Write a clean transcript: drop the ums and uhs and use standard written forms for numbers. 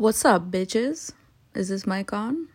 What's up, bitches? Is this mic on?